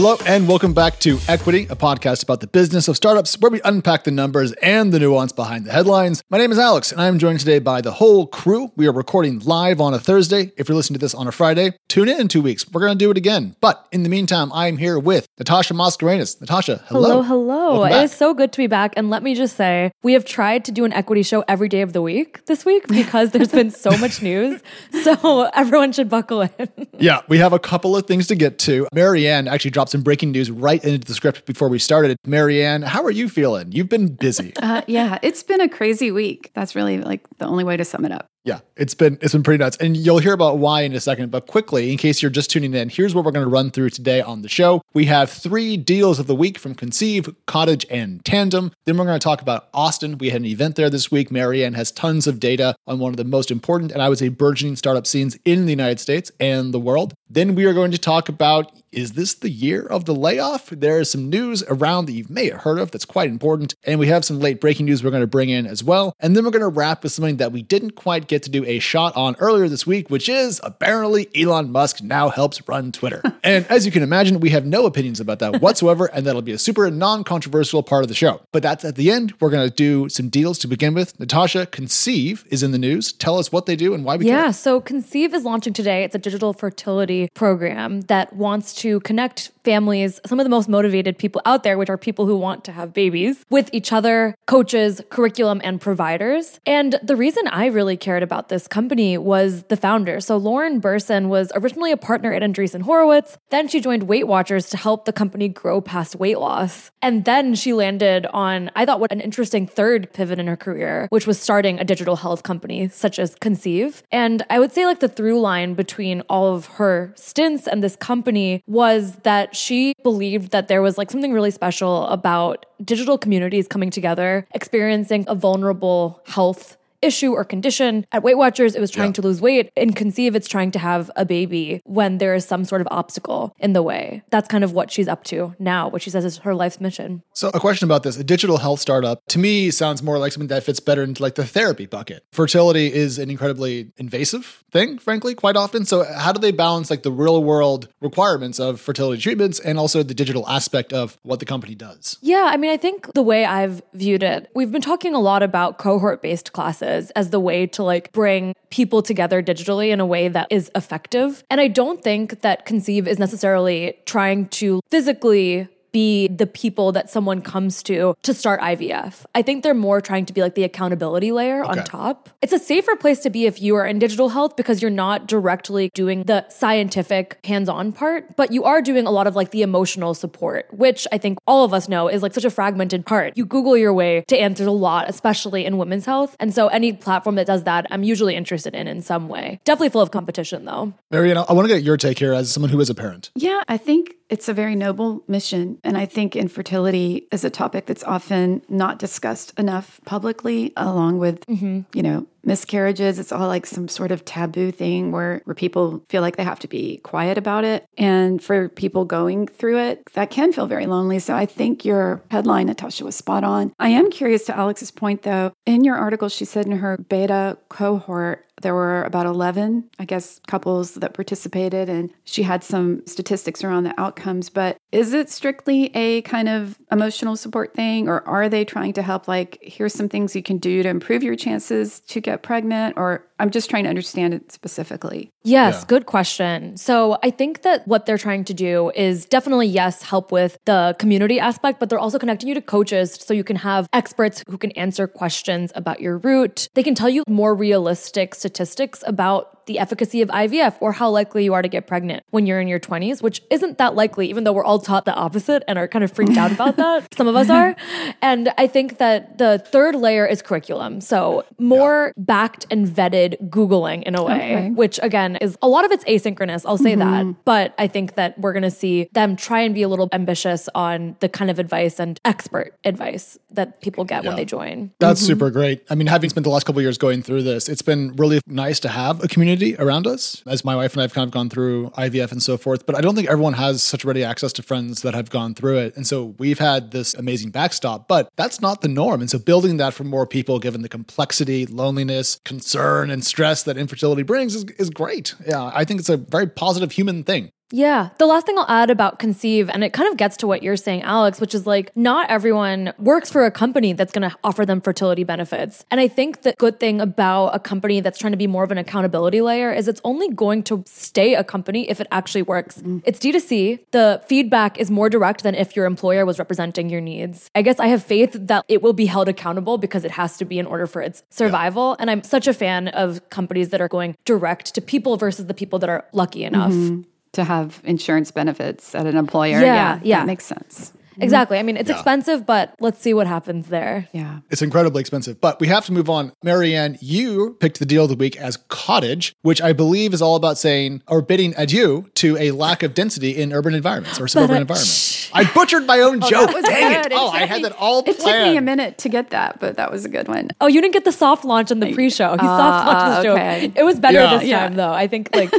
Hello, and welcome back to Equity, a podcast about the business of startups where we unpack the numbers and the nuance behind the headlines. My name is Alex, and I'm joined today by the whole crew. We are recording live on a Thursday. If you're listening to this on a Friday, tune in 2 weeks. We're going to do it again. But in the meantime, I am here with Natasha Mascarenhas. Natasha, hello. Hello. It is so good to be back. And let me just say, we have tried to do an equity show every day of the week this week because there's been so much news. So everyone should buckle in. Yeah, we have a couple of things to get to. Marianne actually dropped some breaking news right into the script before we started. Marianne, how are you feeling? You've been busy. Yeah, it's been a crazy week. That's really like the only way to sum it up. Yeah, it's been pretty nuts. And you'll hear about why in a second. But quickly, in case you're just tuning in, here's what we're going to run through today on the show. We have 3 deals of the week from Conceive, Cottage, and Tandem. Then we're going to talk about Austin. We had an event there this week. Marianne has tons of data on one of the most important, and I would say burgeoning startup scenes in the United States and the world. Then we are going to talk about, is this the year of the layoff? There is some news around that you may have heard of that's quite important. And we have some late breaking news we're going to bring in as well. And then we're going to wrap with something that we didn't quite get to do a shot on earlier this week, which is apparently Elon Musk now helps run Twitter. And as you can imagine, we have no opinions about that whatsoever. And that'll be a super non-controversial part of the show. But that's at the end. We're going to do some deals to begin with. Natasha, Conceive is in the news. Tell us what they do and why we care. Yeah, so Conceive is launching today. It's a digital fertility program that wants to connect families, some of the most motivated people out there, which are people who want to have babies, with each other, coaches, curriculum, and providers. And the reason I really cared about this company was the founder. So Lauren Burson was originally a partner at Andreessen Horowitz. Then she joined Weight Watchers to help the company grow past weight loss. And then she landed on, I thought, what an interesting third pivot in her career, which was starting a digital health company such as Conceive. And I would say like the through line between all of her stints and this company was that she believed that there was like something really special about digital communities coming together, experiencing a vulnerable health issue or condition. At Weight Watchers, it was trying to lose weight. In Conceive, it's trying to have a baby when there is some sort of obstacle in the way. That's kind of what she's up to now, what she says is her life's mission. So a question about this, a digital health startup, to me, sounds more like something that fits better into like the therapy bucket. Fertility is an incredibly invasive thing, frankly, quite often. So how do they balance like the real world requirements of fertility treatments and also the digital aspect of what the company does? Yeah, I mean, I think the way I've viewed it, we've been talking a lot about cohort-based classes as the way to like bring people together digitally in a way that is effective. And I don't think that Conceive is necessarily trying to physically be the people that someone comes to start IVF. I think they're more trying to be like the accountability layer on top. It's a safer place to be if you are in digital health because you're not directly doing the scientific hands-on part, but you are doing a lot of like the emotional support, which I think all of us know is like such a fragmented part. You Google your way to answers a lot, especially in women's health. And so any platform that does that, I'm usually interested in some way. Definitely full of competition though. Marianne, I want to get your take here as someone who is a parent. Yeah, I think it's a very noble mission. And I think infertility is a topic that's often not discussed enough publicly, along with, you know, miscarriages. It's all like some sort of taboo thing where people feel like they have to be quiet about it. And for people going through it, that can feel very lonely. So I think your headline, Natasha, was spot on. I am curious to Alex's point, though. In your article, she said in her beta cohort, there were about 11, I guess, couples that participated, and she had some statistics around the outcomes. But is it strictly a kind of emotional support thing, or are they trying to help, like, here's some things you can do to improve your chances to get pregnant? Or I'm just trying to understand it specifically. Yes, good question. So I think that what they're trying to do is definitely, yes, help with the community aspect, but they're also connecting you to coaches so you can have experts who can answer questions about your route. They can tell you more realistic statistics about the efficacy of IVF or how likely you are to get pregnant when you're in your 20s, which isn't that likely, even though we're all taught the opposite and are kind of freaked out about that. Some of us are. And I think that the third layer is curriculum. So more backed and vetted Googling in a way, which again is a lot of it's asynchronous. I'll say that. But I think that we're going to see them try and be a little ambitious on the kind of advice and expert advice that people get when they join. That's super great. I mean, having spent the last couple of years going through this, it's been really nice to have a community around us, as my wife and I have kind of gone through IVF and so forth. But I don't think everyone has such ready access to friends that have gone through it. And so we've had this amazing backstop, but that's not the norm. And so building that for more people, given the complexity, loneliness, concern, and stress that infertility brings is great. Yeah, I think it's a very positive human thing. Yeah. The last thing I'll add about Conceive, and it kind of gets to what you're saying, Alex, which is like, not everyone works for a company that's going to offer them fertility benefits. And I think the good thing about a company that's trying to be more of an accountability layer is it's only going to stay a company if it actually works. Mm. It's D2C. The feedback is more direct than if your employer was representing your needs. I guess I have faith that it will be held accountable because it has to be in order for its survival. Yeah. And I'm such a fan of companies that are going direct to people versus the people that are lucky enough. Mm-hmm. To have insurance benefits at an employer. Yeah. That makes sense. Exactly. I mean, it's expensive, but let's see what happens there. Yeah. It's incredibly expensive, but we have to move on. Marianne, you picked the deal of the week as Cottage, which I believe is all about saying or bidding adieu to a lack of density in urban environments or suburban environments. I butchered my own joke. Dang it. I had that all planned. It took me a minute to get that, but that was a good one. Oh, you didn't get the soft launch in the pre-show. He soft launched this joke. It was better this time, though. I think, like...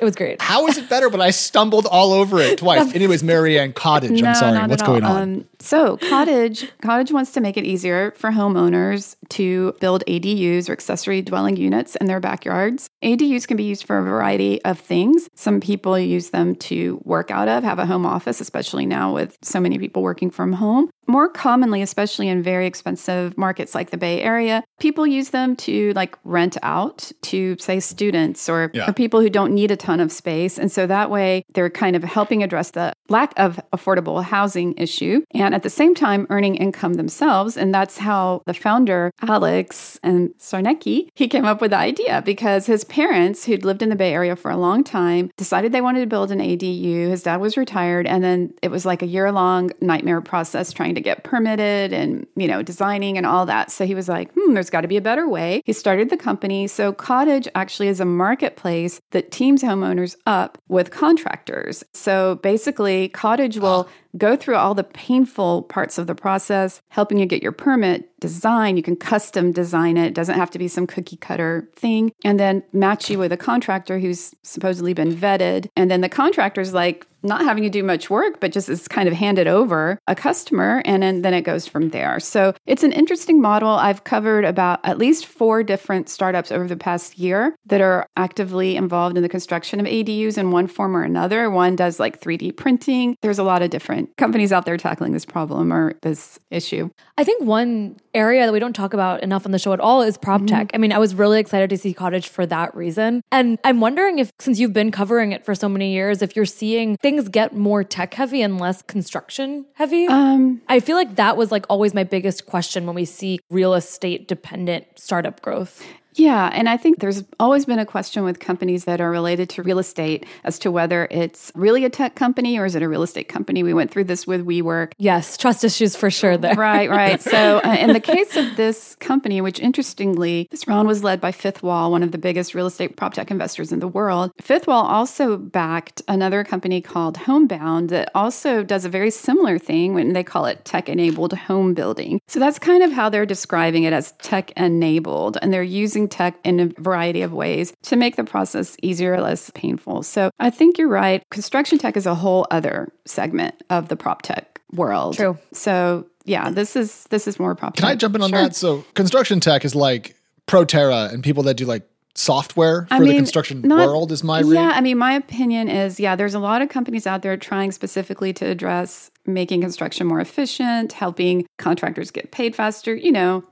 It was great. How is it better when I stumbled all over it twice? Anyways, Marianne, Cottage. I'm sorry. What's going on? So Cottage wants to make it easier for homeowners to build ADUs or accessory dwelling units in their backyards. ADUs can be used for a variety of things. Some people use them to work out of, have a home office, especially now with so many people working from home. More commonly, especially in very expensive markets like the Bay Area, people use them to like rent out to, say, students or people who don't need a ton of space. And so that way they're kind of helping address the lack of affordable housing issue and at the same time earning income themselves. And that's how the founder, Alex and Sarnecki, he came up with the idea because his parents who'd lived in the Bay Area for a long time decided they wanted to build an ADU. His dad was retired. And then it was like a year-long nightmare process trying to get permitted and, you know, designing and all that. So he was like, there's got to be a better way. He started the company. So Cottage actually is a marketplace that teams homeowners up with contractors. So basically, Cottage will go through all the painful parts of the process, helping you get your permit, design. You can custom design it. It doesn't have to be some cookie cutter thing. And then match you with a contractor who's supposedly been vetted. And then the contractor's like, not having to do much work, but just is kind of handed over a customer, and then it goes from there. So it's an interesting model. I've covered about at least 4 different startups over the past year that are actively involved in the construction of ADUs in one form or another. One does like 3D printing. There's a lot of different companies out there tackling this problem or this issue. I think one area that we don't talk about enough on the show at all is prop tech. I mean, I was really excited to see Cottage for that reason. And I'm wondering if, since you've been covering it for so many years, if you're seeing things get more tech heavy and less construction heavy. I feel like that was like always my biggest question when we see real estate dependent startup growth. Yeah, and I think there's always been a question with companies that are related to real estate as to whether it's really a tech company or is it a real estate company. We went through this with WeWork. Yes, trust issues for sure there. Right. So in the case of this company, which interestingly, this round was led by Fifth Wall, one of the biggest real estate prop tech investors in the world. Fifth Wall also backed another company called Homebound that also does a very similar thing when they call it tech-enabled home building. So that's kind of how they're describing it, as tech-enabled, and they're using tech in a variety of ways to make the process easier or less painful. So I think you're right. Construction tech is a whole other segment of the prop tech world. True. So yeah, this is more prop tech. Can I jump in on that? So construction tech is like Proterra and people that do like software for the construction world is my read. Yeah, I mean, my opinion is, there's a lot of companies out there trying specifically to address making construction more efficient, helping contractors get paid faster,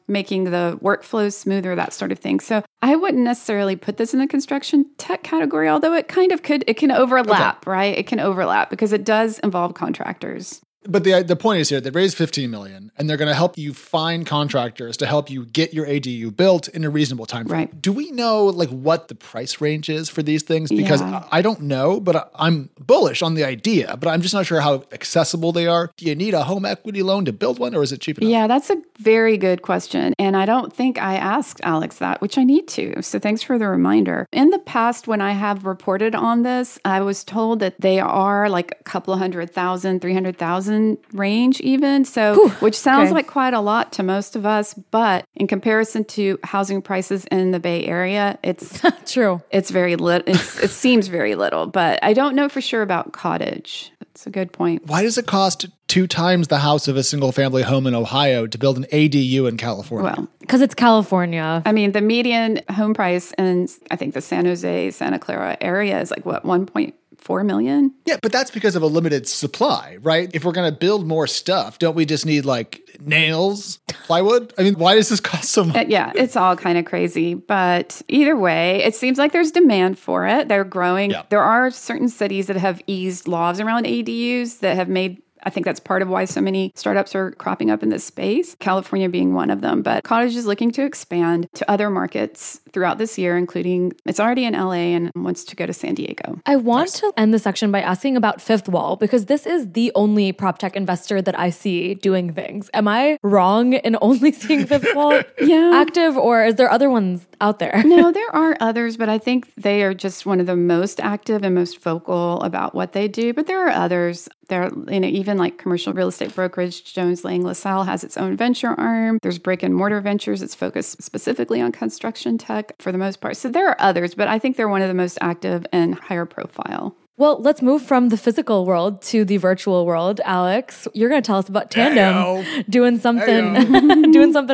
making the workflow smoother, that sort of thing. So I wouldn't necessarily put this in the construction tech category, although it kind of could, it can overlap, right? It can overlap because it does involve contractors. But the point is here, they raised $15 million, and they're going to help you find contractors to help you get your ADU built in a reasonable time frame. Right. Do we know like what the price range is for these things? Because I don't know, but I'm bullish on the idea, but I'm just not sure how accessible they are. Do you need a home equity loan to build one, or is it cheap enough? Yeah, that's a very good question. And I don't think I asked Alex that, which I need to. So thanks for the reminder. In the past, when I have reported on this, I was told that they are like a couple 100,000, 300,000 range even. So, which sounds like quite a lot to most of us, but in comparison to housing prices in the Bay Area, it's true. It's very little. It seems very little, but I don't know for sure about Cottage. That's a good point. Why does it cost 2 times the house of a single family home in Ohio to build an ADU in California? Well, because it's California. I mean, the median home price in, I think, the San Jose, Santa Clara area is like, what, 1.5? 4 million? Yeah, but that's because of a limited supply, right? If we're going to build more stuff, don't we just need like nails, plywood? I mean, why does this cost so much? Yeah, it's all kind of crazy. But either way, it seems like there's demand for it. They're growing. Yeah. There are certain cities that have eased laws around ADUs that have made, I think that's part of why so many startups are cropping up in this space, California being one of them. But Cottage is looking to expand to other markets throughout this year, including it's already in LA and wants to go to San Diego. I want to end the section by asking about Fifth Wall, because this is the only prop tech investor that I see doing things. Am I wrong in only seeing Fifth Wall active, or is there other ones out there? No, there are others, but I think they are just one of the most active and most vocal about what they do. But there are others. There, you know, even like commercial real estate brokerage, Jones Lang LaSalle has its own venture arm. There's brick and mortar ventures. It's focused specifically on construction tech for the most part. So there are others, but I think they're one of the most active and higher profile. Well, let's move from the physical world to the virtual world. Alex, you're going to tell us about Tandem doing something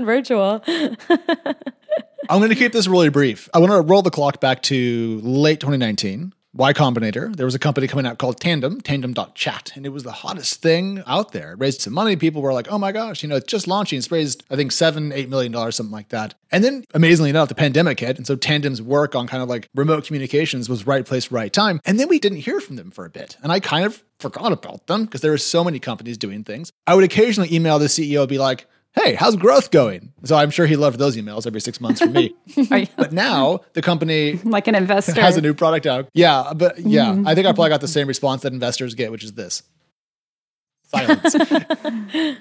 virtual. I'm going to keep this really brief. I want to roll the clock back to late 2019. Y Combinator, there was a company coming out called Tandem.chat, and it was the hottest thing out there. It raised some money. People were like, oh my gosh, you know, it's just launching. It's raised, I think, $7-8 million, something like that. And then, amazingly enough, the pandemic hit. And so Tandem's work on kind of like remote communications was right place, right time. And then we didn't hear from them for a bit. And I kind of forgot about them because there were so many companies doing things. I would occasionally email the CEO and be like, hey, how's growth going? So I'm sure he loved those emails every 6 months from me. But now the company like an investor has a new product out. Yeah, but I think I probably got the same response that investors get, which is this. Silence.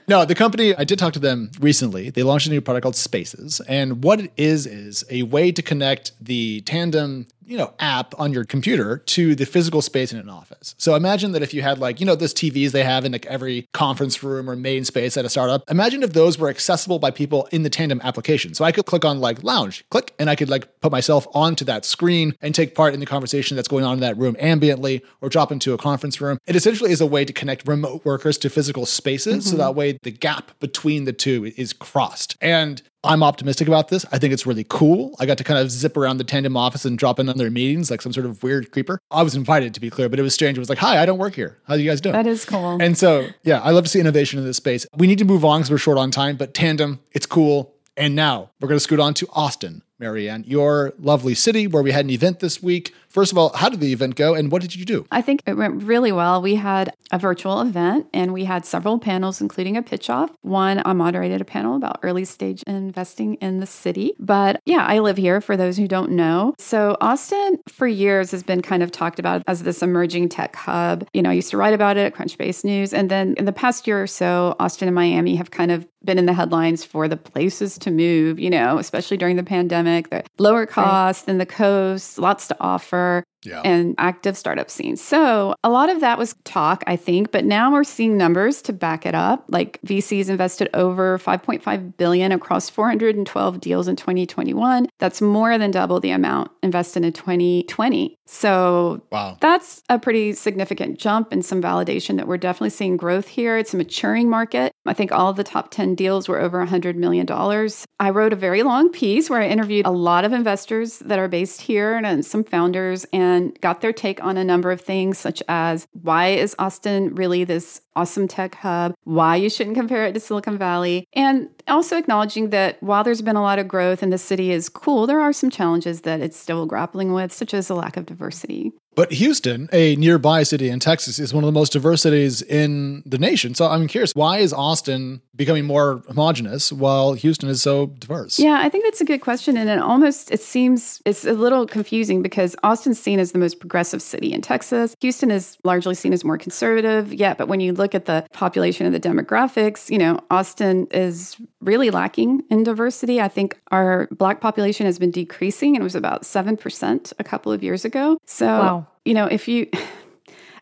No, the company, I did talk to them recently. They launched a new product called Spaces. And what it is a way to connect the Tandem, you know, app on your computer to the physical space in an office. So imagine that if you had like, you know, those TVs they have in like every conference room or main space at a startup, imagine if those were accessible by people in the Tandem application. So I could click on like lounge, click, and I could like put myself onto that screen and take part in the conversation that's going on in that room ambiently or drop into a conference room. It essentially is a way to connect remote workers to physical spaces. So that way the gap between the two is crossed. And I'm optimistic about this. I think it's really cool. I got to kind of zip around the Tandem office and drop in on their meetings like some sort of weird creeper. I was invited, to be clear, but it was strange. It was like, hi, I don't work here. How are you guys doing? That is cool. And so, yeah, I love to see innovation in this space. We need to move on because we're short on time, but Tandem, it's cool. And now we're going to scoot on to Austin, Marianne, your lovely city where we had an event this week. First of all, how did the event go and what did you do? I think it went really well. We had a virtual event and we had several panels, including a pitch-off. One, I moderated a panel about early stage investing in the city. But yeah, I live here for those who don't know. So Austin for years has been kind of talked about as this emerging tech hub. You know, I used to write about it at Crunchbase News. And then in the past year or so, Austin and Miami have kind of been in the headlines for the places to move, you know, especially during the pandemic, the lower cost than the coast, lots to offer. Yeah. And active startup scene. So a lot of that was talk, I think, but now we're seeing numbers to back it up. Like VCs invested over $5.5 billion across 412 deals in 2021. That's more than double the amount invested in 2020. So that's a pretty significant jump and some validation that we're definitely seeing growth here. It's a maturing market. I think all of the top 10 deals were over $100 million. I wrote a very long piece where I interviewed a lot of investors that are based here and some founders and got their take on a number of things such as why is Austin really this awesome tech hub, why you shouldn't compare it to Silicon Valley, and also acknowledging that while there's been a lot of growth and the city is cool, there are some challenges that it's still grappling with, such as a lack of diversity. But Houston, a nearby city in Texas, is one of the most diverse cities in the nation. So I'm curious, why is Austin becoming more homogenous while Houston is so diverse? Yeah, I think that's a good question. And it seems a little confusing because Austin's seen as the most progressive city in Texas. Houston is largely seen as more conservative. Yeah, but when you look at the population and the demographics, you know, Austin is really lacking in diversity. I think our Black population has been decreasing and it was about 7% a couple of years ago. So, you know,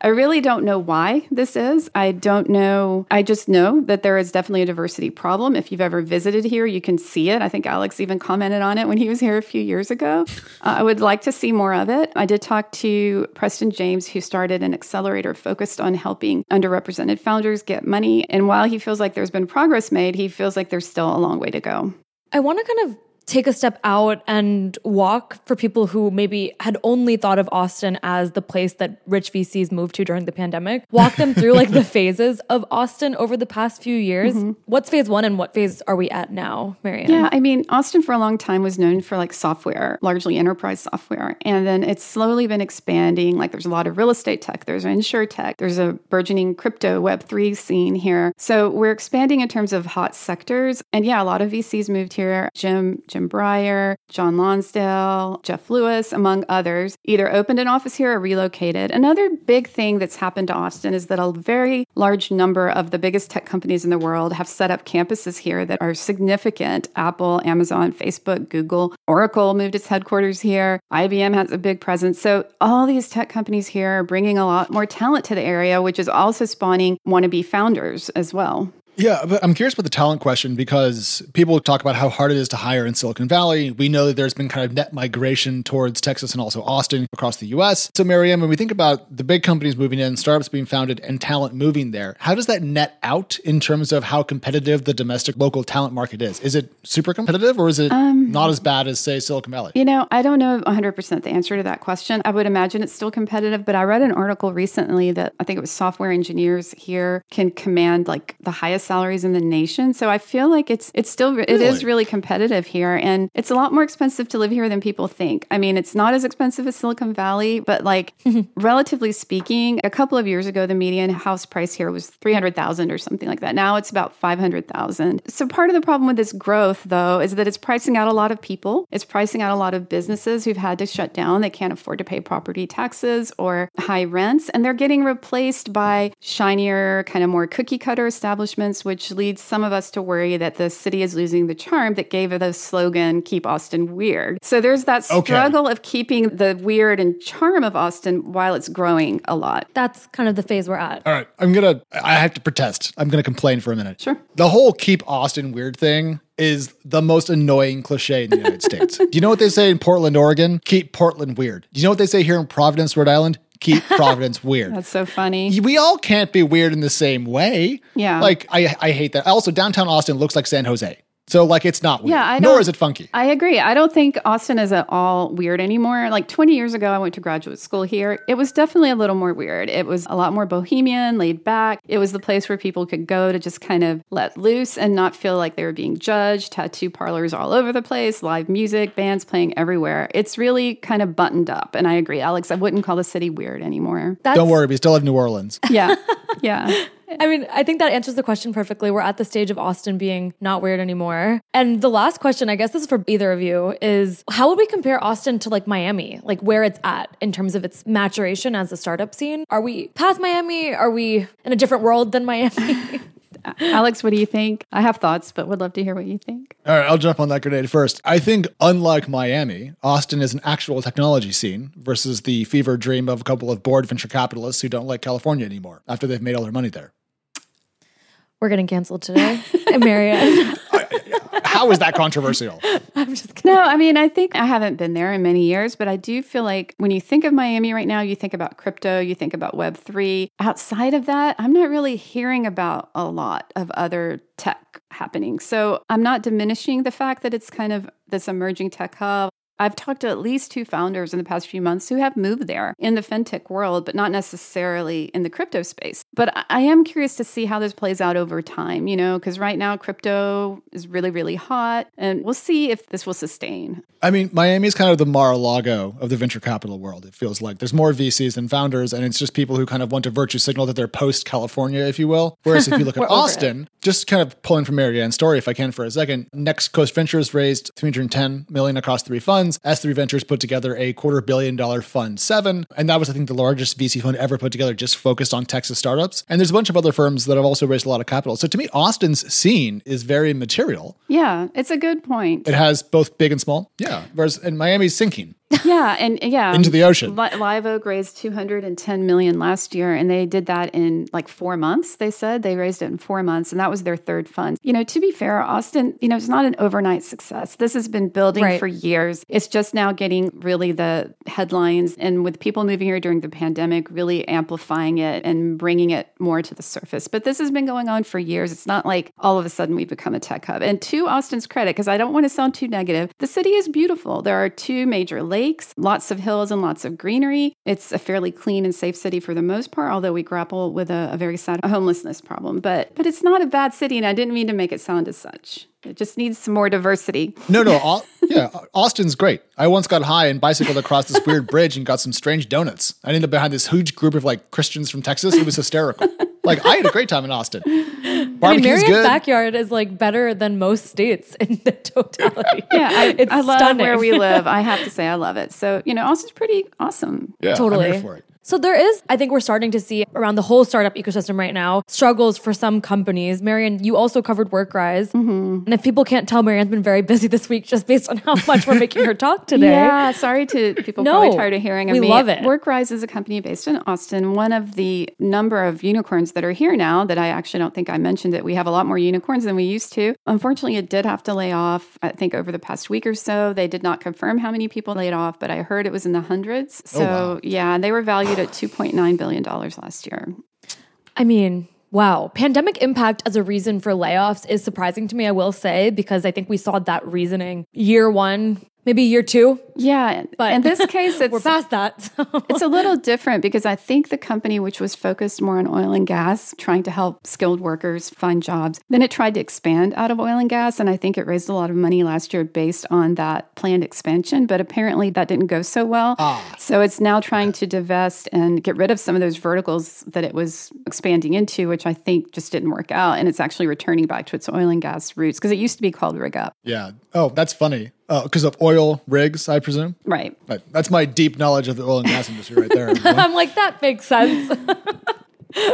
I really don't know why this is. I don't know. I just know that there is definitely a diversity problem. If you've ever visited here, you can see it. I think Alex even commented on it when he was here a few years ago. I would like to see more of it. I did talk to Preston James, who started an accelerator focused on helping underrepresented founders get money. And while he feels like there's been progress made, he feels like there's still a long way to go. I want to kind of take a step out and walk for people who maybe had only thought of Austin as the place that rich VCs moved to during the pandemic. Walk them through like the phases of Austin over the past few years. Mm-hmm. What's phase one and what phase are we at now, Marianne? Yeah, I mean, Austin for a long time was known for like software, largely enterprise software. And then it's slowly been expanding. Like there's a lot of real estate tech, there's insure tech, there's a burgeoning crypto Web3 scene here. So we're expanding in terms of hot sectors. And yeah, a lot of VCs moved here. Jim Breyer, John Lonsdale, Jeff Lewis, among others, either opened an office here or relocated. Another big thing that's happened to Austin is that a very large number of the biggest tech companies in the world have set up campuses here that are significant. Apple, Amazon, Facebook, Google, Oracle moved its headquarters here. IBM has a big presence. So all these tech companies here are bringing a lot more talent to the area, which is also spawning wannabe founders as well. Yeah, but I'm curious about the talent question because people talk about how hard it is to hire in Silicon Valley. We know that there's been kind of net migration towards Texas and also Austin across the U.S. So, Marianne, when we think about the big companies moving in, startups being founded, and talent moving there, how does that net out in terms of how competitive the domestic local talent market is? Is it super competitive or is it not as bad as, say, Silicon Valley? You know, I don't know 100% the answer to that question. I would imagine it's still competitive, but I read an article recently that I think it was software engineers here can command like the highest salaries in the nation. So I feel like it is really competitive here. And it's a lot more expensive to live here than people think. I mean, it's not as expensive as Silicon Valley, but like relatively speaking, a couple of years ago, the median house price here was $300,000 or something like that. Now it's about $500,000. So part of the problem with this growth though, is that it's pricing out a lot of people. It's pricing out a lot of businesses who've had to shut down. They can't afford to pay property taxes or high rents. And they're getting replaced by shinier, kind of more cookie cutter establishments, which leads some of us to worry that the city is losing the charm that gave it the slogan, keep Austin weird. So there's that struggle of keeping the weird and charm of Austin while it's growing a lot. That's kind of the phase we're at. All right. I have to protest. I'm going to complain for a minute. Sure. The whole keep Austin weird thing is the most annoying cliche in the United States. Do you know what they say in Portland, Oregon? Keep Portland weird. Do you know what they say here in Providence, Rhode Island? Keep Providence weird. That's so funny. We all can't be weird in the same way. Yeah. Like, I hate that. Also, downtown Austin looks like San Jose. So, like, it's not weird, nor is it funky. I agree. I don't think Austin is at all weird anymore. Like, 20 years ago, I went to graduate school here. It was definitely a little more weird. It was a lot more bohemian, laid back. It was the place where people could go to just kind of let loose and not feel like they were being judged. Tattoo parlors all over the place, live music, bands playing everywhere. It's really kind of buttoned up. And I agree, Alex, I wouldn't call the city weird anymore. Don't worry, we still have New Orleans. Yeah, yeah. I mean, I think that answers the question perfectly. We're at the stage of Austin being not weird anymore. And the last question, I guess this is for either of you, is how would we compare Austin to like Miami, like where it's at in terms of its maturation as a startup scene? Are we past Miami? Are we in a different world than Miami? Alex, what do you think? I have thoughts, but would love to hear what you think. All right, I'll jump on that grenade first. I think unlike Miami, Austin is an actual technology scene versus the fever dream of a couple of bored venture capitalists who don't like California anymore after they've made all their money there. We're getting canceled today. Marianne. How is that controversial? I'm just kidding. No, I mean, I think I haven't been there in many years, but I do feel like when you think of Miami right now, you think about crypto, you think about Web3. Outside of that, I'm not really hearing about a lot of other tech happening. So I'm not diminishing the fact that it's kind of this emerging tech hub. I've talked to at least two founders in the past few months who have moved there in the fintech world, but not necessarily in the crypto space. But I am curious to see how this plays out over time, you know, because right now crypto is really, really hot and we'll see if this will sustain. I mean, Miami is kind of the Mar-a-Lago of the venture capital world. It feels like there's more VCs than founders and it's just people who kind of want to virtue signal that they're post-California, if you will. Whereas if you look at Austin, just kind of pulling from Marianne's story, if I can for a second, Next Coast Ventures raised $310 million across three funds. S3 Ventures put together a $250 million Fund 7. And that was, I think, the largest VC fund ever put together, just focused on Texas startups. And there's a bunch of other firms that have also raised a lot of capital. So to me, Austin's scene is very material. Yeah, it's a good point. It has both big and small. Yeah. Whereas, and Miami's sinking. Yeah, and yeah, into the ocean. Live Oak raised $210 million last year, and they did that in like 4 months. They said they raised it in 4 months, and that was their third fund. You know, to be fair, Austin, you know, it's not an overnight success. This has been building for years. It's just now getting really the headlines, and with people moving here during the pandemic, really amplifying it and bringing it more to the surface. But this has been going on for years. It's not like all of a sudden we've become a tech hub. And to Austin's credit, because I don't want to sound too negative, the city is beautiful. There are two major lakes, lots of hills and lots of greenery. It's a fairly clean and safe city for the most part, although we grapple with a very sad homelessness problem. But it's not a bad city, and I didn't mean to make it sound as such. It just needs some more diversity. No. Yeah, Austin's great. I once got high and bicycled across this weird bridge and got some strange donuts. I ended up behind this huge group of like Christians from Texas. It was hysterical. Like, I had a great time in Austin. Barbecue's Marriott's backyard is like better than most states in the totality. Yeah, I love where we live. I have to say, I love it. So, you know, Austin's pretty awesome. Yeah, totally. I'm here for it. So there is, I think we're starting to see around the whole startup ecosystem right now, struggles for some companies. Marianne, you also covered WorkRise. Mm-hmm. And if people can't tell, Marianne's been very busy this week just based on how much we're making her talk today. Yeah, sorry to people probably tired of hearing of me. We love it. WorkRise is a company based in Austin, one of the number of unicorns that are here now that I actually don't think I mentioned it. We have a lot more unicorns than we used to. Unfortunately, it did have to lay off, I think, over the past week or so. They did not confirm how many people laid off, but I heard it was in the hundreds. So yeah, they were valued at $2.9 billion last year. I mean, wow. Pandemic impact as a reason for layoffs is surprising to me, I will say, because I think we saw that reasoning year one, maybe year two. Yeah. But in this case, we're past that. So. It's a little different because I think the company, which was focused more on oil and gas, trying to help skilled workers find jobs, then it tried to expand out of oil and gas. And I think it raised a lot of money last year based on that planned expansion. But apparently that didn't go so well. So it's now trying to divest and get rid of some of those verticals that it was expanding into, which I think just didn't work out. And it's actually returning back to its oil and gas roots because it used to be called Rig Up. Yeah. Oh, that's funny. Because of oil rigs, I presume? Right. That's my deep knowledge of the oil and gas industry right there. I'm like, that makes sense.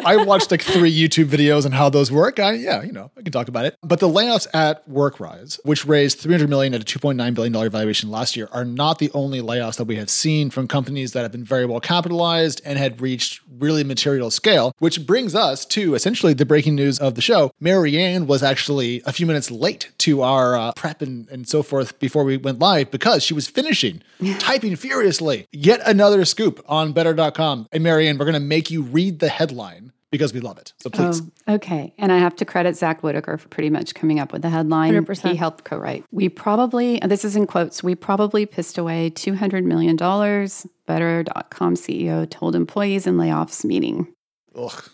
I watched like 3 YouTube videos on how those work. I can talk about it. But the layoffs at WorkRise, which raised $300 million at a $2.9 billion valuation last year, are not the only layoffs that we have seen from companies that have been very well capitalized and had reached really material scale, which brings us to essentially the breaking news of the show. Marianne was actually a few minutes late to our prep and so forth before we went live because she was finishing, typing furiously, yet another scoop on Better.com. And Marianne, we're going to make you read the headline because we love it. So please. Oh, okay. And I have to credit Zach Whitaker for pretty much coming up with the headline. 100%. He helped co-write. This is in quotes, we probably pissed away $200 million. Better.com CEO told employees in layoffs meeting. Ugh.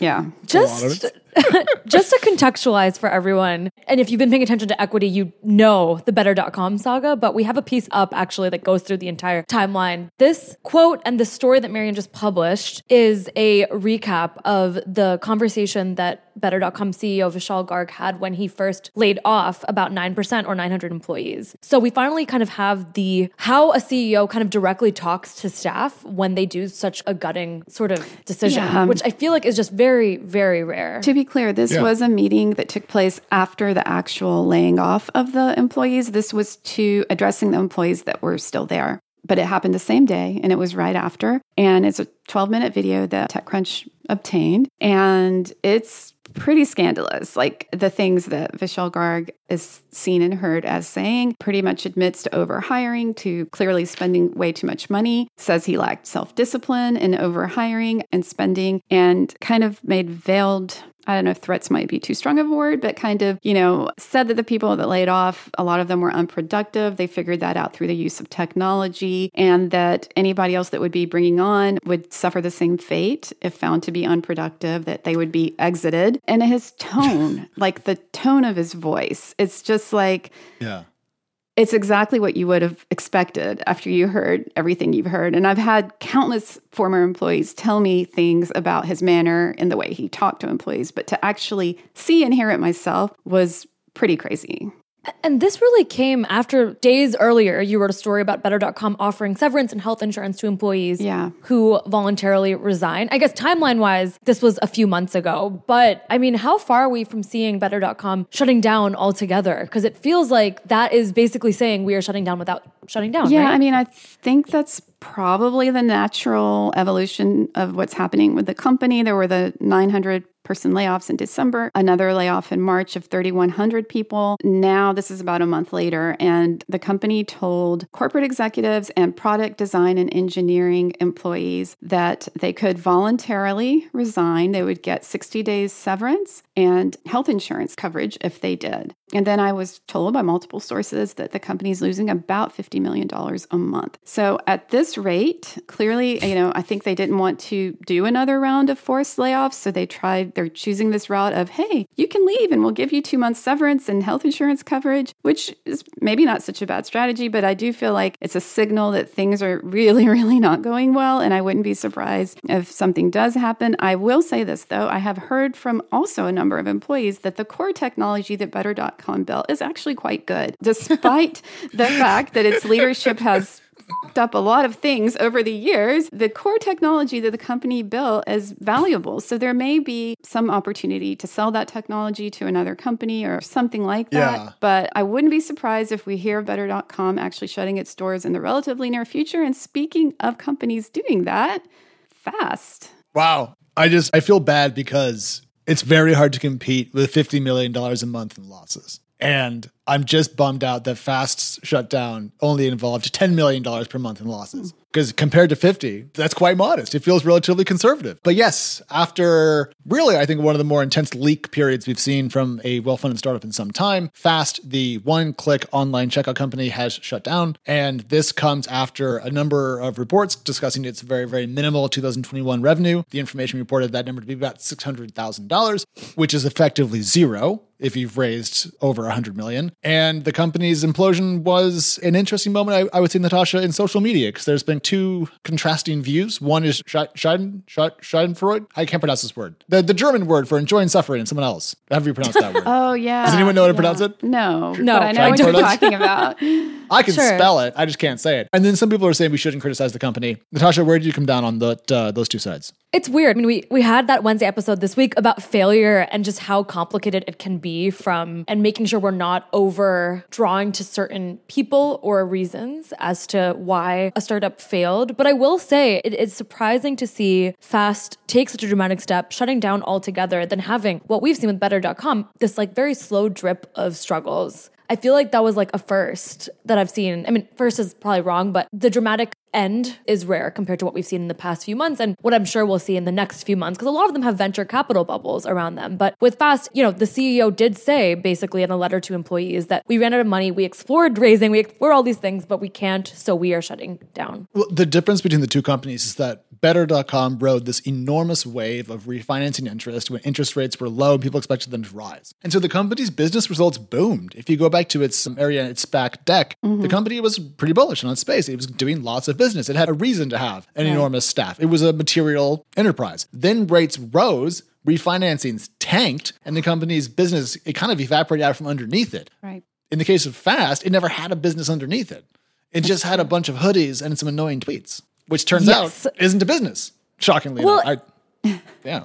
Yeah. Just to contextualize for everyone, and if you've been paying attention to equity, you know the Better.com saga, but we have a piece up actually that goes through the entire timeline. This quote and the story that Marianne just published is a recap of the conversation that Better.com CEO Vishal Garg had when he first laid off about 9% or 900 employees. So we finally kind of have how a CEO kind of directly talks to staff when they do such a gutting sort of decision, which I feel like is just very, very rare. To be clear, this was a meeting that took place after the actual laying off of the employees. This was to addressing the employees that were still there. But it happened the same day, and it was right after. And it's a 12-minute video that TechCrunch obtained. And it's pretty scandalous. Like the things that Vishal Garg is seen and heard as saying, pretty much admits to overhiring, to clearly spending way too much money, says he lacked self-discipline in overhiring and spending, and kind of made veiled, I don't know if threats might be too strong of a word, but kind of, you know, said that the people that laid off, a lot of them were unproductive. They figured that out through the use of technology, and that anybody else that would be bringing on would suffer the same fate if found to be unproductive, that they would be exited. And his tone, like the tone of his voice, it's just like, it's exactly what you would have expected after you heard everything you've heard. And I've had countless former employees tell me things about his manner and the way he talked to employees, but to actually see and hear it myself was pretty crazy. And this really came after days earlier, you wrote a story about Better.com offering severance and health insurance to employees who voluntarily resign. I guess timeline-wise, this was a few months ago. But I mean, how far are we from seeing Better.com shutting down altogether? Because it feels like that is basically saying we are shutting down without shutting down, right? I mean, I think that's probably the natural evolution of what's happening with the company. There were the 900-person layoffs in December, another layoff in March of 3,100 people. Now, this is about a month later, and the company told corporate executives and product design and engineering employees that they could voluntarily resign. They would get 60 days severance and health insurance coverage if they did. And then I was told by multiple sources that the company is losing about $50 million a month. So at this rate, clearly, I think they didn't want to do another round of forced layoffs. So they're choosing this route of, hey, you can leave and we'll give you 2 months severance and health insurance coverage, which is maybe not such a bad strategy, but I do feel like it's a signal that things are really, really not going well. And I wouldn't be surprised if something does happen. I will say this though, I have heard from also a number of employees that the core technology that Better.com built is actually quite good, despite the fact that its leadership has up a lot of things over the years. The core technology that the company built is valuable. So there may be some opportunity to sell that technology to another company or something like that. Yeah. But I wouldn't be surprised if we hear Better.com actually shutting its doors in the relatively near future. And speaking of companies doing that, Fast. Wow. I feel bad because it's very hard to compete with $50 million a month in losses. And I'm just bummed out that Fast's shutdown only involved $10 million per month in losses. Because compared to 50, that's quite modest. It feels relatively conservative. But yes, after really, I think one of the more intense leak periods we've seen from a well-funded startup in some time, Fast, the one-click online checkout company, has shut down. And this comes after a number of reports discussing its very, very minimal 2021 revenue. The information reported that number to be about $600,000, which is effectively zero if you've raised over $100 million. And the company's implosion was an interesting moment, I would say, Natasha, in social media, because there's been two contrasting views. One is Schadenfreude. I can't pronounce this word. The German word for enjoying suffering in someone else. Have you pronounced that word? Oh, yeah. Does anyone know how to pronounce it? No, but I know what you're talking about. I can spell it. I just can't say it. And then some people are saying we shouldn't criticize the company. Natasha, where did you come down on those two sides? It's weird. I mean, we had that Wednesday episode this week about failure and just how complicated it can be and making sure we're not over drawing to certain people or reasons as to why a startup failed. But I will say it is surprising to see Fast take such a dramatic step, shutting down altogether, than having what we've seen with Better.com, this very slow drip of struggles. I feel like that was a first that I've seen. I mean, first is probably wrong, but the dramatic end is rare compared to what we've seen in the past few months and what I'm sure we'll see in the next few months, because a lot of them have venture capital bubbles around them. But with Fast, the CEO did say basically in a letter to employees that we ran out of money, we explored raising, we explored all these things, but we can't, so we are shutting down. Well, the difference between the two companies is that Better.com rode this enormous wave of refinancing interest when interest rates were low and people expected them to rise. And so the company's business results boomed. If you go back to its area in its back deck, The company was pretty bullish on its space. It was doing lots of business. It had a reason to have an enormous staff. It was a material enterprise. Then rates rose, refinancings tanked, and the company's business, it kind of evaporated out from underneath it. Right. In the case of Fast, it never had a business underneath it. It just had a bunch of hoodies and some annoying tweets, which turns out isn't a business, shockingly enough. Yeah.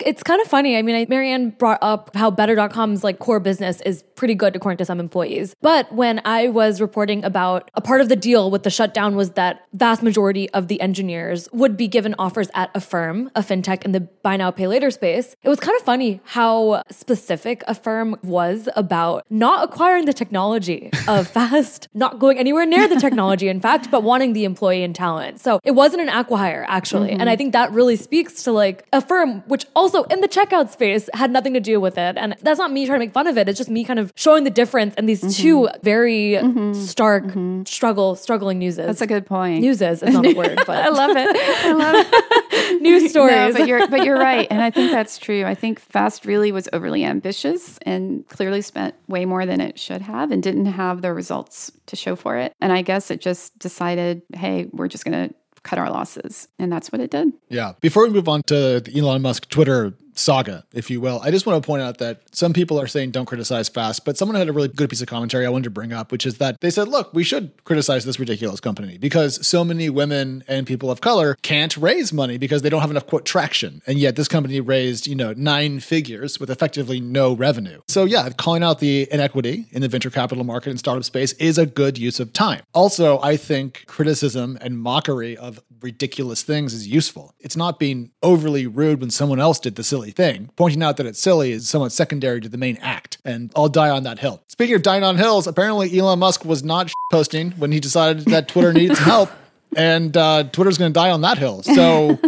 It's kind of funny. I mean, Marianne brought up how Better.com's core business is pretty good according to some employees. But when I was reporting about a part of the deal with the shutdown was that vast majority of the engineers would be given offers at Affirm, a fintech in the buy now, pay later space. It was kind of funny how specific Affirm was about not acquiring the technology of Fast, not going anywhere near the technology, in fact, but wanting the employee and talent. So it wasn't an acqui-hire, actually. Mm-hmm. And I think that really speaks to Affirm, which also in the checkout space had nothing to do with it. And that's not me trying to make fun of it. It's just me kind of showing the difference in these two very stark struggling newses. That's a good point. Newses is not a word, but I love it. News stories. No, but you're right. And I think that's true. I think Fast really was overly ambitious and clearly spent way more than it should have and didn't have the results to show for it. And I guess it just decided, hey, we're just going to cut our losses. And that's what it did. Yeah. Before we move on to the Elon Musk Twitter saga, if you will. I just want to point out that some people are saying don't criticize Fast, but someone had a really good piece of commentary I wanted to bring up, which is that they said, look, we should criticize this ridiculous company because so many women and people of color can't raise money because they don't have enough, quote, traction. And yet this company raised, 9 figures with effectively no revenue. So yeah, calling out the inequity in the venture capital market and startup space is a good use of time. Also, I think criticism and mockery of ridiculous things is useful. It's not being overly rude when someone else did the silly thing. Pointing out that it's silly is somewhat secondary to the main act, and I'll die on that hill. Speaking of dying on hills, apparently Elon Musk was not posting when he decided that Twitter needs help, and Twitter's going to die on that hill. So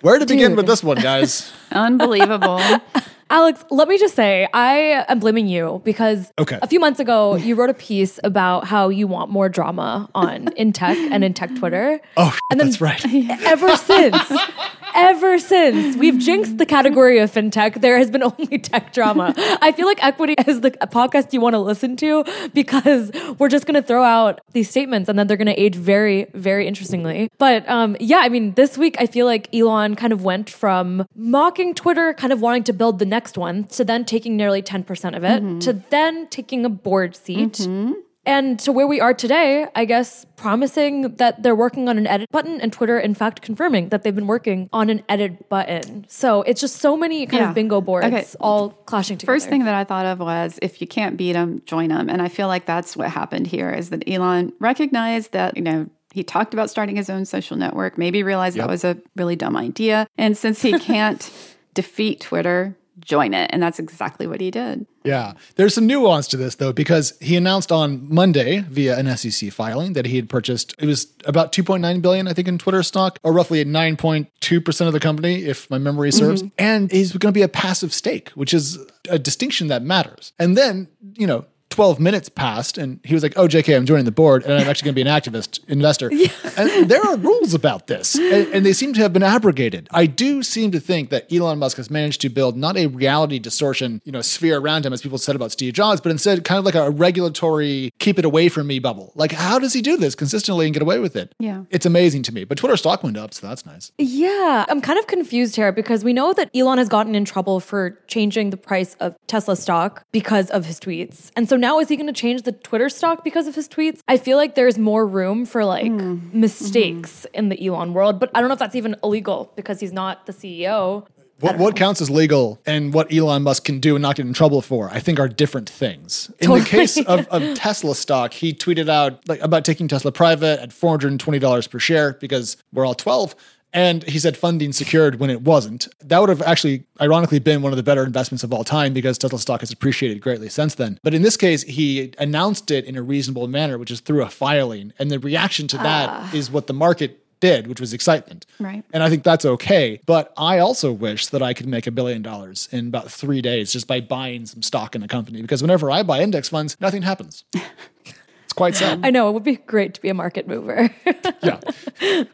where to begin with this one, guys? Unbelievable. Alex, let me just say, I am blaming you because a few months ago, you wrote a piece about how you want more drama in tech and in tech Twitter. Oh, and then that's right. Ever since we've jinxed the category of fintech, there has been only tech drama. I feel like Equity is the podcast you want to listen to because we're just going to throw out these statements and then they're going to age very, very interestingly. But this week, I feel like Elon kind of went from mocking Twitter, kind of wanting to build the next one, to then taking nearly 10% of it, to then taking a board seat, and to where we are today, I guess, promising that they're working on an edit button, and Twitter, in fact, confirming that they've been working on an edit button. So it's just so many kind of bingo boards all clashing together. First thing that I thought of was, if you can't beat them, join them. And I feel like that's what happened here, is that Elon recognized that, he talked about starting his own social network, maybe realized that was a really dumb idea. And since he can't defeat Twitter, join it. And that's exactly what he did. Yeah. There's some nuance to this, though, because he announced on Monday via an SEC filing that he had purchased, it was about $2.9 billion, I think, in Twitter stock, or roughly 9.2% of the company, if my memory serves. And he's going to be a passive stake, which is a distinction that matters. And then, 12 minutes passed and he was like, oh, JK, I'm joining the board and I'm actually going to be an activist investor. Yeah. And there are rules about this and they seem to have been abrogated. I do seem to think that Elon Musk has managed to build not a reality distortion, sphere around him, as people said about Steve Jobs, but instead kind of like a regulatory keep it away from me bubble. Like, how does he do this consistently and get away with it? Yeah. It's amazing to me. But Twitter stock went up, so that's nice. Yeah. I'm kind of confused here because we know that Elon has gotten in trouble for changing the price of Tesla stock because of his tweets. And so now is he going to change the Twitter stock because of his tweets? I feel like there's more room for mistakes in the Elon world, but I don't know if that's even illegal because he's not the CEO. What counts as legal and what Elon Musk can do and not get in trouble for, I think, are different things. In the case of Tesla stock, he tweeted out about taking Tesla private at $420 per share because we're all 12. And he said funding secured when it wasn't. That would have actually, ironically, been one of the better investments of all time because Tesla stock has appreciated greatly since then. But in this case, he announced it in a reasonable manner, which is through a filing. And the reaction to that is what the market did, which was excitement. Right. And I think that's okay. But I also wish that I could make $1 billion in about 3 days just by buying some stock in a company. Because whenever I buy index funds, nothing happens. Quite sad. I know. It would be great to be a market mover. Yeah.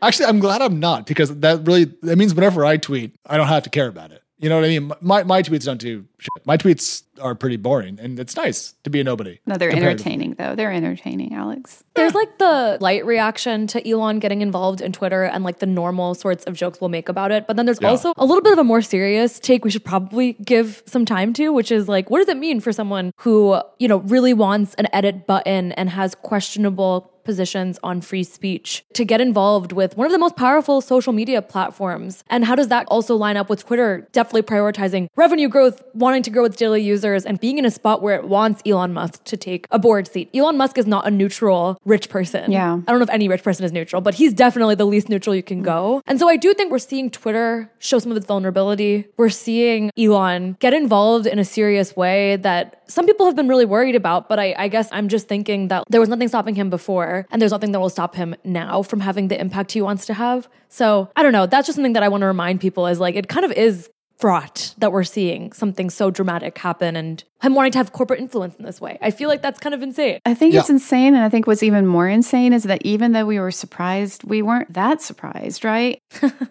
Actually, I'm glad I'm not, because that means whenever I tweet, I don't have to care about it. You know what I mean? My tweets don't do shit. My tweets are pretty boring, and it's nice to be a nobody. No, they're entertaining, though. They're entertaining, Alex. There's the light reaction to Elon getting involved in Twitter and the normal sorts of jokes we'll make about it. But then there's also a little bit of a more serious take we should probably give some time to, which is what does it mean for someone who, really wants an edit button and has questionable positions on free speech to get involved with one of the most powerful social media platforms? And how does that also line up with Twitter definitely prioritizing revenue growth, wanting to grow its daily users, and being in a spot where it wants Elon Musk to take a board seat? Elon Musk is not a neutral rich person. Yeah. I don't know if any rich person is neutral, but he's definitely the least neutral you can go. And so I do think we're seeing Twitter show some of its vulnerability. We're seeing Elon get involved in a serious way that some people have been really worried about, but I guess I'm just thinking that there was nothing stopping him before, and there's nothing that will stop him now from having the impact he wants to have. So I don't know. That's just something that I want to remind people, is it kind of is fraught that we're seeing something so dramatic happen and I'm wanting to have corporate influence in this way. I feel like that's kind of insane. I think it's insane. And I think what's even more insane is that even though we were surprised, we weren't that surprised, right?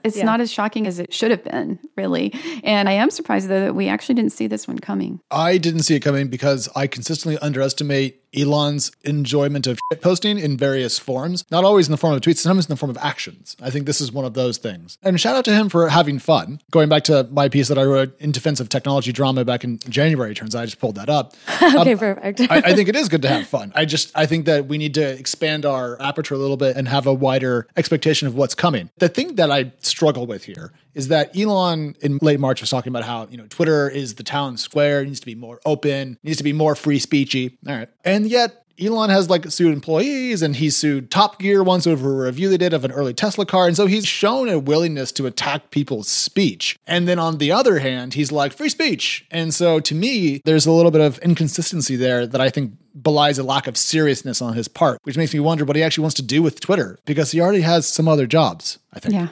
It's not as shocking as it should have been, really. And I am surprised, though, that we actually didn't see this one coming. I didn't see it coming because I consistently underestimate Elon's enjoyment of shit posting in various forms, not always in the form of tweets, sometimes in the form of actions. I think this is one of those things. And shout out to him for having fun. Going back to my piece that I wrote in defense of technology drama back in January, turns out I just pulled that up. Okay, perfect. I think it is good to have fun. I think that we need to expand our aperture a little bit and have a wider expectation of what's coming. The thing that I struggle with here is that Elon in late March was talking about how, Twitter is the town square, it needs to be more open, needs to be more free speechy. All right. And yet Elon has sued employees, and he sued Top Gear once over a review they did of an early Tesla car. And so he's shown a willingness to attack people's speech. And then on the other hand, he's like, free speech. And so to me, there's a little bit of inconsistency there that I think belies a lack of seriousness on his part, which makes me wonder what he actually wants to do with Twitter, because he already has some other jobs, I think. Yeah.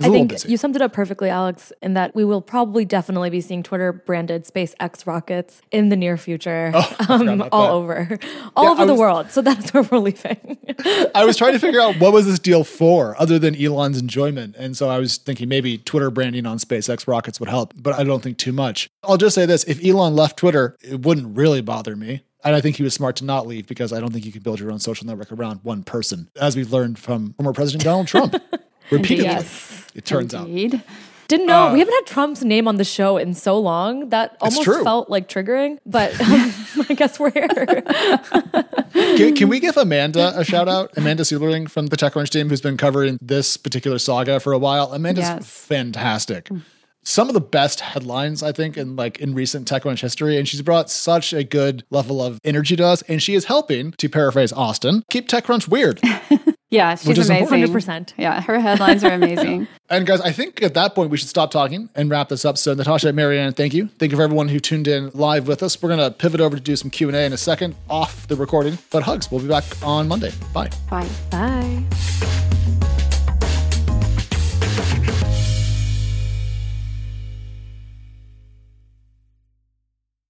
I think you summed it up perfectly, Alex, in that we will probably definitely be seeing Twitter-branded SpaceX rockets in the near future, all over the world. So that's where we're leaving. I was trying to figure out what was this deal for, other than Elon's enjoyment. And so I was thinking maybe Twitter branding on SpaceX rockets would help, but I don't think too much. I'll just say this. If Elon left Twitter, it wouldn't really bother me. And I think he was smart to not leave, because I don't think you can build your own social network around one person, as we've learned from former President Donald Trump. Repeatedly, it turns out. Didn't know. We haven't had Trump's name on the show in so long. That almost felt like triggering, but I guess we're here. Can we give Amanda a shout out? Amanda Sieling from the TechCrunch team, who's been covering this particular saga for a while. Amanda's fantastic. Some of the best headlines, I think, in recent TechCrunch history. And she's brought such a good level of energy to us. And she is helping, to paraphrase Austin, keep TechCrunch weird. Yeah, she's amazing. 100%. Yeah, her headlines are amazing. And guys, I think at that point, we should stop talking and wrap this up. So Natasha and Marianne, thank you. Thank you for everyone who tuned in live with us. We're going to pivot over to do some Q&A in a second off the recording. But hugs. We'll be back on Monday. Bye. Bye. Bye.